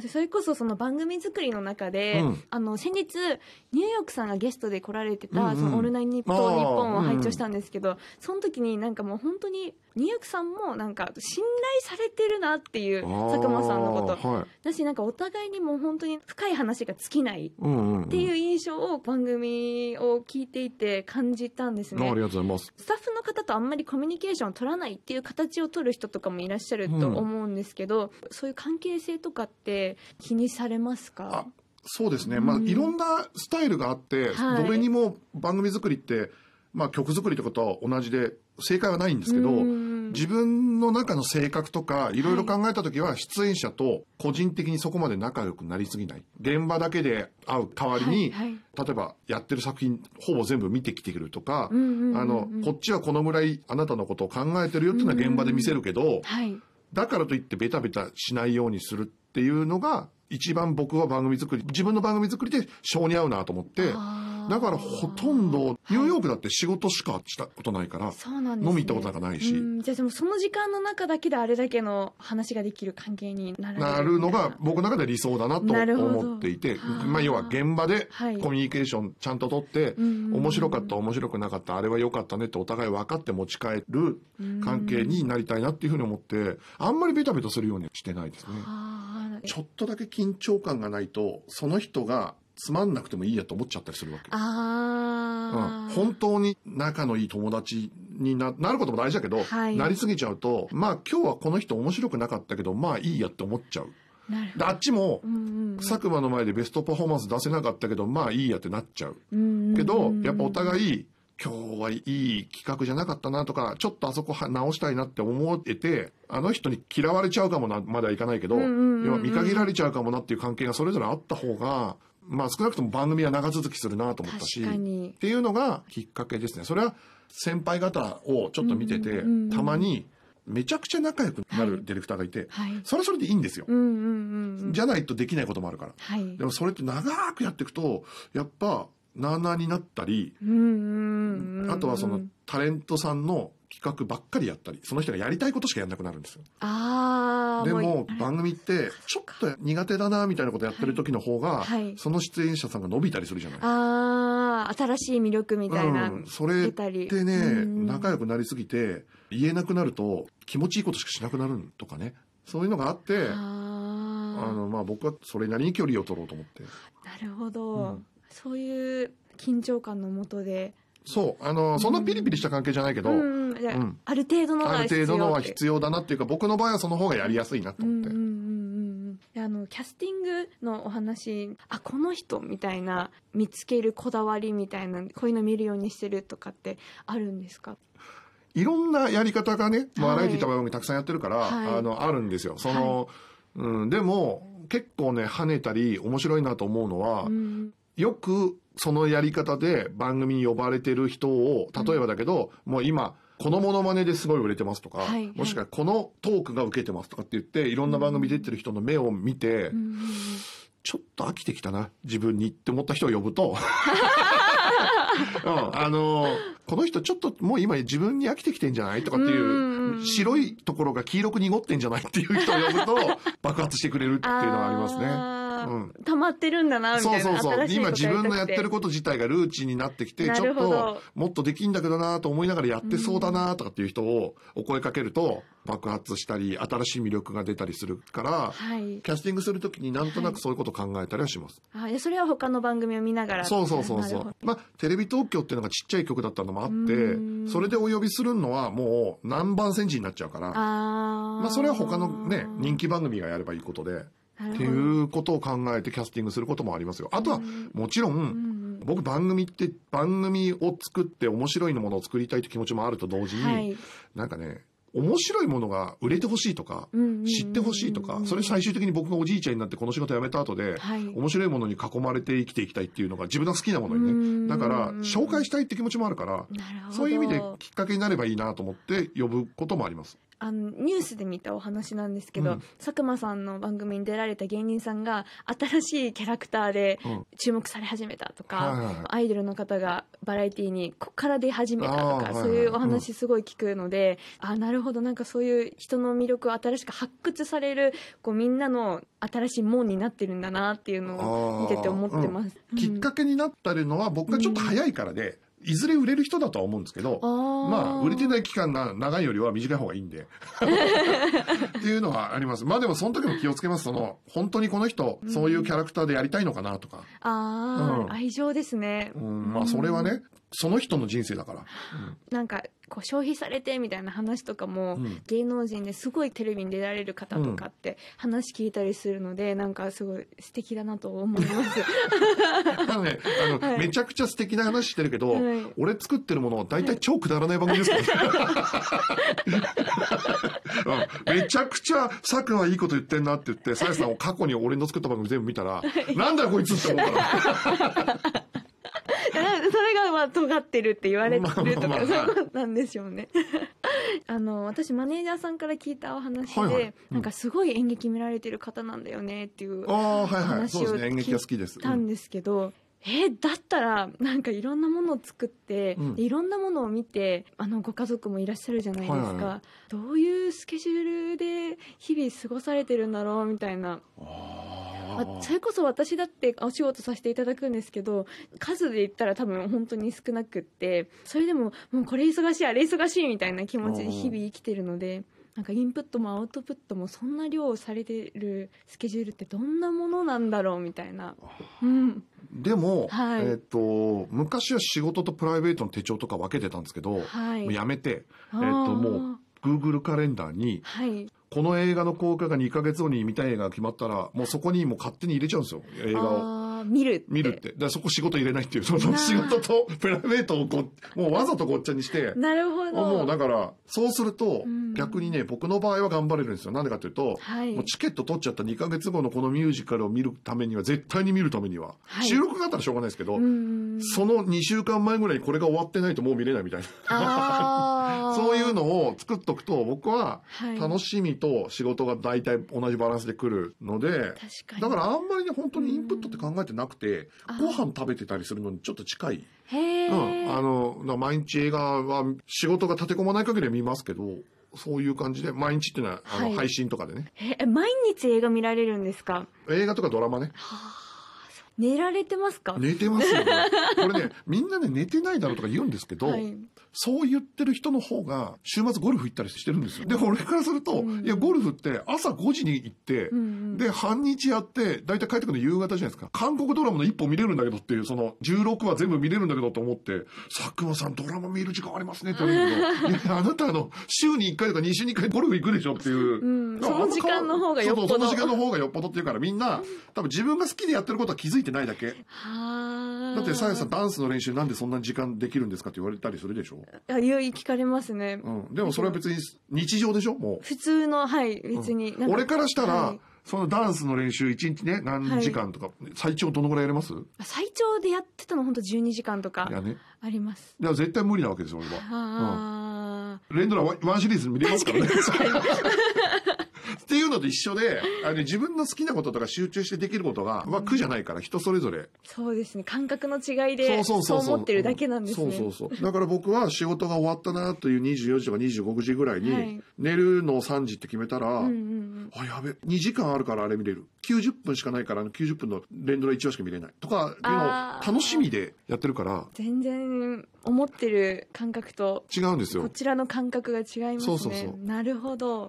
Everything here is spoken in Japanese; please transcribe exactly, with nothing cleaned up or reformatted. それこそその番組作りの中で、うん、あの先日ニューヨークさんがゲストで来られてた、うんうん、そのオールナイトニッポン日本を拝聴したんですけど、うん、その時になんかもう本当にニューヨークさんもなんか信頼されてるなっていう佐久間さんのこと、はい、だしなんかお互いにもう本当に深い話が尽きないっていう印象を番組を聞いていて感じたんですね。ありがとうございます。スタッフの方とあんまりコミュニケーションを取らないっていう形を取る人とかもいらっしゃると思うんですけど、うん、そういう関係性とかって気にされますか？あ、そうですね、うん、まあ、いろんなスタイルがあって、はい、どれにも番組作りって、まあ、曲作りってことは同じで正解はないんですけど、自分の中の性格とかいろいろ考えたときは、出演者と個人的にそこまで仲良くなりすぎない、現場だけで会う代わりに、はいはい、例えばやってる作品ほぼ全部見てきてくるとか、うんうんうんうん、あのこっちはこのぐらいあなたのことを考えてるよっていうのは現場で見せるけど、うんうんはい、だからといってベタベタしないようにするっていうのが一番僕は番組作り、自分の番組作りで性に合うなと思って、だからほとんどニューヨークだって仕事しかしたことないから、はい、そうなんですね、飲み行ったことなんかないし、うん、じゃあでもその時間の中だけであれだけの話ができる関係になられる、なるのが僕の中で理想だなと思っていて、まあ、要は現場でコミュニケーションちゃんと取って、はい、面白かった面白くなかったあれは良かったねってお互い分かって持ち帰る関係になりたいなっていうふうに思って、あんまりベタベタするようにしてないですね。ちょっとだけ緊張感がないとその人がつまんなくてもいいやと思っちゃったりするわけ。あ、うん、本当に仲のいい友達に な, なることも大事だけど、はい、なりすぎちゃうと、まあ今日はこの人面白くなかったけどまあいいやって思っちゃう。なるほど。あっちも、うんうんうん、佐久間の前でベストパフォーマンス出せなかったけどまあいいやってなっちゃう、うんうん、けどやっぱお互い今日はいい企画じゃなかったなとか、ちょっとあそこ直したいなって思えて、あの人に嫌われちゃうかもなまではいかないけど、うんうんうんうん、見限られちゃうかもなっていう関係がそれぞれあった方が、まあ少なくとも番組は長続きするなと思ったし、っていうのがきっかけですね。それは先輩方をちょっと見てて、うんうんうん、たまにめちゃくちゃ仲良くなるディレクターがいて、はい、それはそれでいいんですよ、うんうんうんうん、じゃないとできないこともあるから、はい、でもそれって長くやっていくとやっぱなあなあになったり、うんうんうん、あとはそのタレントさんの企画ばっかりやったり、その人がやりたいことしかやんなくなるんですよ。あ、でも番組ってちょっと苦手だなみたいなことやってる時の方が、はいはい、その出演者さんが伸びたりするじゃない。あ、新しい魅力みたいな、うん、それってね、仲良くなりすぎて言えなくなると気持ちいいことしかしなくなるとかね、そういうのがあって、ああの、まあ、僕はそれなりに距離を取ろうと思って。なるほど、うん、そういう緊張感の下で、そうあの、うん、そんなピリピリした関係じゃないけど、うんうん、ある程度のは必要、ある程度のは必要だなっていうか、僕の場合はその方がやりやすいなと思って、うんうんうんうん、あのキャスティングのお話、あ、この人みたいな見つけるこだわりみたいな、こういうの見るようにしてるとかってあるんですか？いろんなやり方がね、バラエティーとか番組たくさんやってるから、はい、あのあるんですよ。その、はい、うん、でも結構ね跳ねたり面白いなと思うのは、うん、よくそのやり方で番組に呼ばれてる人を、例えばだけど、うん、もう今このモノマネですごい売れてますとか、はいはい、もしくはこのトークが受けてますとかって言っていろんな番組出てる人の目を見て、うん、ちょっと飽きてきたな自分にって思った人を呼ぶと、うん、あのこの人ちょっともう今自分に飽きてきてんじゃないとかっていう、白いところが黄色く濁ってんじゃないっていう人を呼ぶと爆発してくれるっていうのがありますね。うん、溜まってるんだなみたいな。そうそうそう。今自分のやってること自体がルーチンになってきて、ちょっともっとできんだけどなと思いながらやってそうだなとかっていう人をお声かけると爆発したり新しい魅力が出たりするから、はい、キャスティングするときになんとなくそういうことを考えたりはします。はい、あ、それは他の番組を見ながら。そうそうそうそう。まあテレビ東京っていうのがちっちゃい局だったのもあって、それでお呼びするのはもう何番センチになっちゃうから、あ、まあそれは他のね人気番組がやればいいことで。っていうことを考えてキャスティングすることもありますよ。あとはもちろん僕番組って番組を作って面白いものを作りたいという気持ちもあると同時に、はい、なんかね面白いものが売れてほしいとか、うんうんうんうん、知ってほしいとか、それ最終的に僕がおじいちゃんになってこの仕事辞めた後で、はい、面白いものに囲まれて生きていきたいっていうのが自分の好きなものにね、だから紹介したいって気持ちもあるから、そういう意味できっかけになればいいなと思って呼ぶこともあります。あのニュースで見たお話なんですけど、うん、佐久間さんの番組に出られた芸人さんが新しいキャラクターで注目され始めたとか、うんはいはいはい、アイドルの方がバラエティにこっから出始めたとか、はいはいはい、そういうお話すごい聞くので、うん、あなるほど、なんかそういう人の魅力を新しく発掘されるこうみんなの新しいもんになってるんだなっていうのを見てて思ってます、うん、きっかけになったのは僕がちょっと早いからで、うんいずれ売れる人だとは思うんですけど、あまあ売れてない期間が長いよりは短い方がいいんでっていうのはあります。まあでもその時も気をつけます。その本当にこの人そういうキャラクターでやりたいのかなとか、うんあうん、愛情ですね、うん、まあそれはねその人の人生だから、うん、なんかこう消費されてみたいな話とかも、うん、芸能人ですごいテレビに出られる方とかって話聞いたりするので、うん、なんかすごい素敵だなと思いますあの、ねあのはい、めちゃくちゃ素敵な話してるけど、はい、俺作ってるものは大体超くだらない番組ですから、ねうん、めちゃくちゃさくはいいこと言ってんなって言ってさやさんを過去に俺の作った番組全部見たら、はい、なんだよこいつって思うからそれがまあ尖ってるって言われてるとか、まあまあまあ、そうなんでしょうねあの私マネージャーさんから聞いたお話で、はいはいうん、なんかすごい演劇見られてる方なんだよねっていう話を聞いたんですけど、えー、だったらなんかいろんなものを作って、うん、いろんなものを見てあのご家族もいらっしゃるじゃないですか、はいはいはい、どういうスケジュールで日々過ごされてるんだろうみたいな。あそれこそ私だってお仕事させていただくんですけど数で言ったら多分本当に少なくって、それでももうこれ忙しいあれ忙しいみたいな気持ちで日々生きてるので、なんかインプットもアウトプットもそんな量をされてるスケジュールってどんなものなんだろうみたいな、うん、でも、はいえー、と昔は仕事とプライベートの手帳とか分けてたんですけど、はい、もうやめて、えー、ともう Google カレンダーに、はいこの映画の公開がにかげつごに見たい映画が決まったらもうそこにもう勝手に入れちゃうんですよ映画を。あ見るって見るってだからそこ仕事入れないっていうその仕事とプライベートをこもうわざとごっちゃにしてなるほど。もうだからそうすると逆にね、うん、僕の場合は頑張れるんですよ。なんでかというと、はい、もうチケット取っちゃったにかげつごのこのミュージカルを見るためには絶対に見るためには、はい、収録があったらしょうがないですけど、うん、そのにしゅうかんまえぐらいにこれが終わってないともう見れないみたいなあそういうのを作っとくと僕は楽しみと仕事が大体同じバランスで来るので、確かにだからあんまりね本当にインプットって考えてなくてご飯食べてたりするのにちょっと近い。へー、うん、あの毎日映画は仕事が立て込まない限りは見ますけど、そういう感じで毎日っていうのは、はい、あの配信とかでね。え毎日映画見られるんですか？映画とかドラマね。はあ寝られてますか？寝てますよ、ね、これねみんなね寝てないだろうとか言うんですけど、はい、そう言ってる人の方が週末ゴルフ行ったりしてるんですよ。で俺からすると、うん、いやゴルフって朝ごじに行って、うん、で半日やってだいたい帰ってくるの夕方じゃないですか。韓国ドラマのいっぽん見れるんだけどっていうそのじゅうろくわ全部見れるんだけどと思って佐久間さんドラマ見る時間ありますねって言われるけどいやあなたあの週にいっかいとかに週にいっかいゴルフ行くでしょっていう、うん、その時間の方がよっぽどそうそうその時間の方がよっぽどっていうからみんな多分自分が好きでやってることは気づいてないだけ。はだってさやさんダンスの練習なんでそんなに時間できるんですかって言われたりするでしょ。いや聞かれますね、うん、でもそれは別に日常でしょもう普通のはい別に、うん、俺からしたら、はい、そのダンスの練習いちにちね何時間とか、はい、最長どのぐらいやります？最長でやってたの本当じゅうにじかんとかあります。いや、ね、いや絶対無理なわけですよ俺は。あ、うん、連ドラワンシリーズ見れますからね確かに確かにっていうのと一緒であの自分の好きなこととか集中してできることが、うん、は苦じゃないから人それぞれ。そうですね感覚の違いでそう思ってるだけなんですね。そうそうそうだから僕は仕事が終わったなというにじゅうよじとかにじゅうごじぐらいに、はい、寝るのをさんじって決めたら、うんうんうん、あやべにじかんあるからあれ見れるきゅうじゅっぷんしかないからきゅうじゅっぷんの連ドラいちわしか見れないとかいうの楽しみでやってるから全然思ってる感覚と違うんですよ。こちらの感覚が違いますね。そうそうそうなるほど。